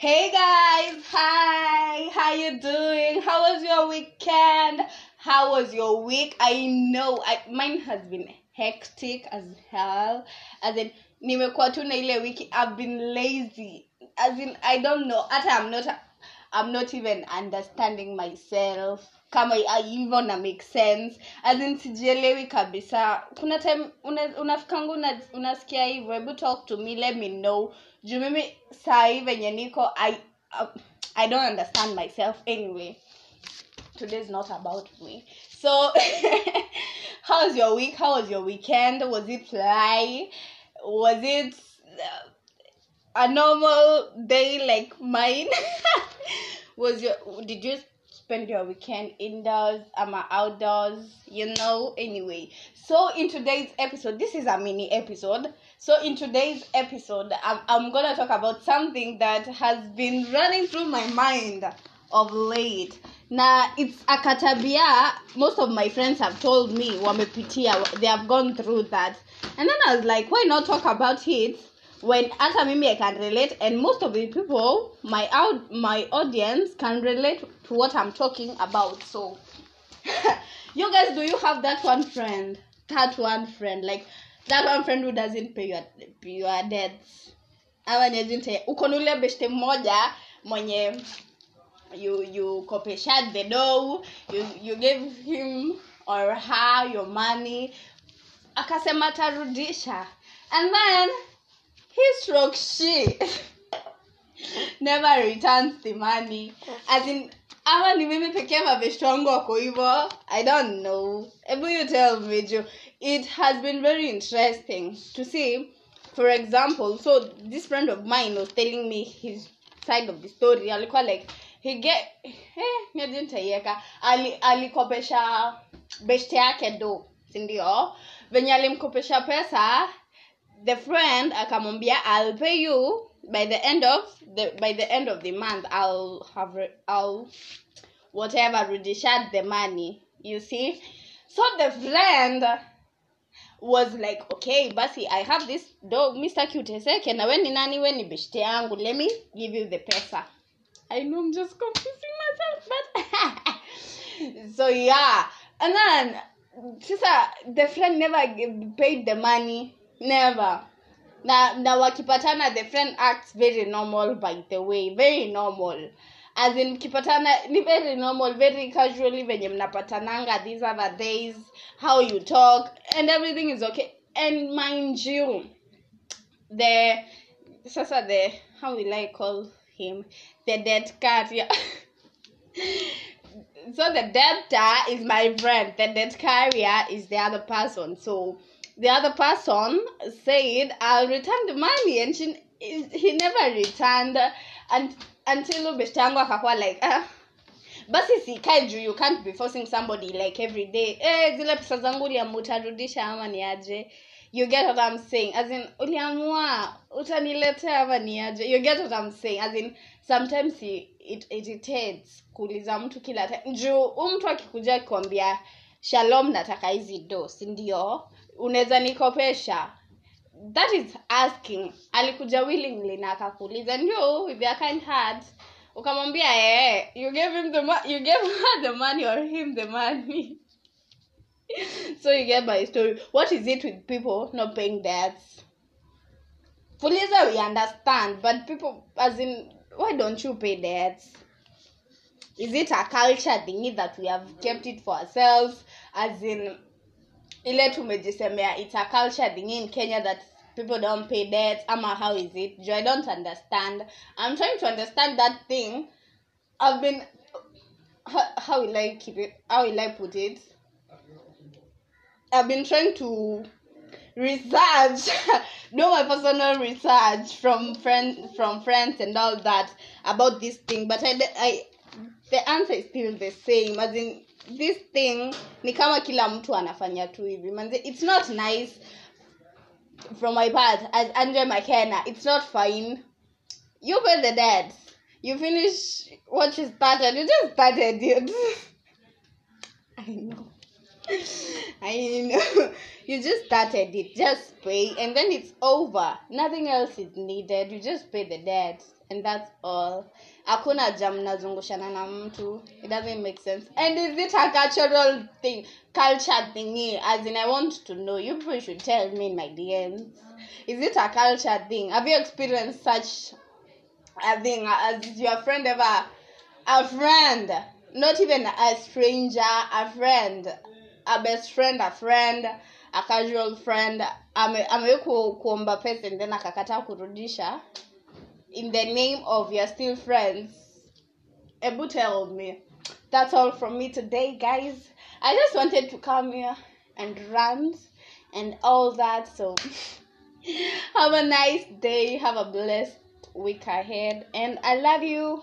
Hey guys, hi, how you doing? How was your weekend? How was your week? I know, mine has been hectic as hell. As in, nimekuwa tu na ile wiki, I've been lazy. As in, I don't know, I'm not even understanding myself. Kama I even make sense. As in, sijielewi kabisa. Kuna time, unafikangu, unasikia hivyo, hebu talk to me, let me know. Juu mimi saa hii venye niko, I don't understand myself anyway. Today's not about me. So, how was your week? How was your weekend? Was it fly? Was it a normal day like mine? Did you spend your weekend indoors? Am I outdoors? You know, anyway. So, in today's episode, this is a mini episode. So, in today's episode, I'm going to talk about something that has been running through my mind of late. Now, it's a katabia. Most of my friends have told me, wamepitia, they have gone through that. And then I was like, why not talk about it? When hata mimi I can relate, and most of the people, my audience can relate to what I'm talking about. So, you guys, do you have that one friend? Like that one friend who doesn't pay your debts. Ukonule beshte moja mwenye you kopeshad the dough, you gave him or her your money. Akasema tarudisha. And then she never returns the money. As in, ama ni mimi pekee mabeshte wangu wako hivyo. I don't know. Ebu you tell me, Joe. It has been very interesting to see. For example, so this friend of mine was telling me his side of the story. Alikuwa like, alikopesha beshte yake do. Sindio? Venye alimkopesha pesa, the friend akamwambia, I'll pay you by the end of the month. I'll rudisha the money. You see? So the friend was like, okay, basi, I have this dog, Mr. Cuteseke, na weni nani weni beshte yangu, let me give you the pesa. I know I'm just confusing myself, but so yeah. And then sasa, the friend never paid the money. Never. Na wakipatana, the friend acts very normal, by the way. Very normal. As in, kipatana, ni very normal, very casually, venye mnapatananga these other days, how you talk, and everything is okay. And mind you, the how will I call him? The debt cat, yeah. So the debtor is my friend. The debt carrier is the other person. So the other person said, I'll return the money, and he never returned, and until Beshtango kakwa like, basi kaiju, you can't be forcing somebody like every day. Zile pesa zangu uliamtarudisha ama ni aje. You get what I'm saying? As in, uliamua utaniletea ama ni aje. You get what I'm saying? As in, sometimes it irritates kuuliza mtu kila time. Juu mtu akikuja akikwambia, Shalom nataka hizi do, si ndio? Unaweza nikopesha. That is asking. Alikuja willingly na akakuuliza, ndio, with your kind heart. Ukamwambia, you gave him the money, you gave her the money or him the money. So you get my story. What is it with people not paying debts? Police, we understand, but people, as in, why don't you pay debts? Is it a culture thingy that we have kept it for ourselves? As in, it's a culture thingy in Kenya that people don't pay debts. Ama, how is it? I don't understand. I'm trying to understand that thing. I've been, how will I keep it? How will I put it? I've been trying to research, do my personal research from friends and all that about this thing, but I the answer is still the same. As in, this thing ni kama kila mtu anafanya tu hivi. It's not nice from my part as Andre McKenna. It's not fine. You pay the debts. You finish what you started. You just started, dude. I know. You just started it. Just pay, and then it's over. Nothing else is needed. You just pay the debt. And that's all. Hakuna jam nazungushana na mtu. It doesn't make sense. And is it a cultural thing? Culture thingy? As in, I want to know. You probably should tell me in my DMs. Is it a culture thing? Have you experienced such a thing? As your friend ever... A friend. Not even a stranger. A friend. A best friend. A friend. A casual friend. Ameweko kuomba pesa and then akakataa kurudisha. In the name of you're still friends. Ebu, tell me. That's all from me today, guys. I just wanted to come here and rant and all that. So have a nice day. Have a blessed week ahead. And I love you.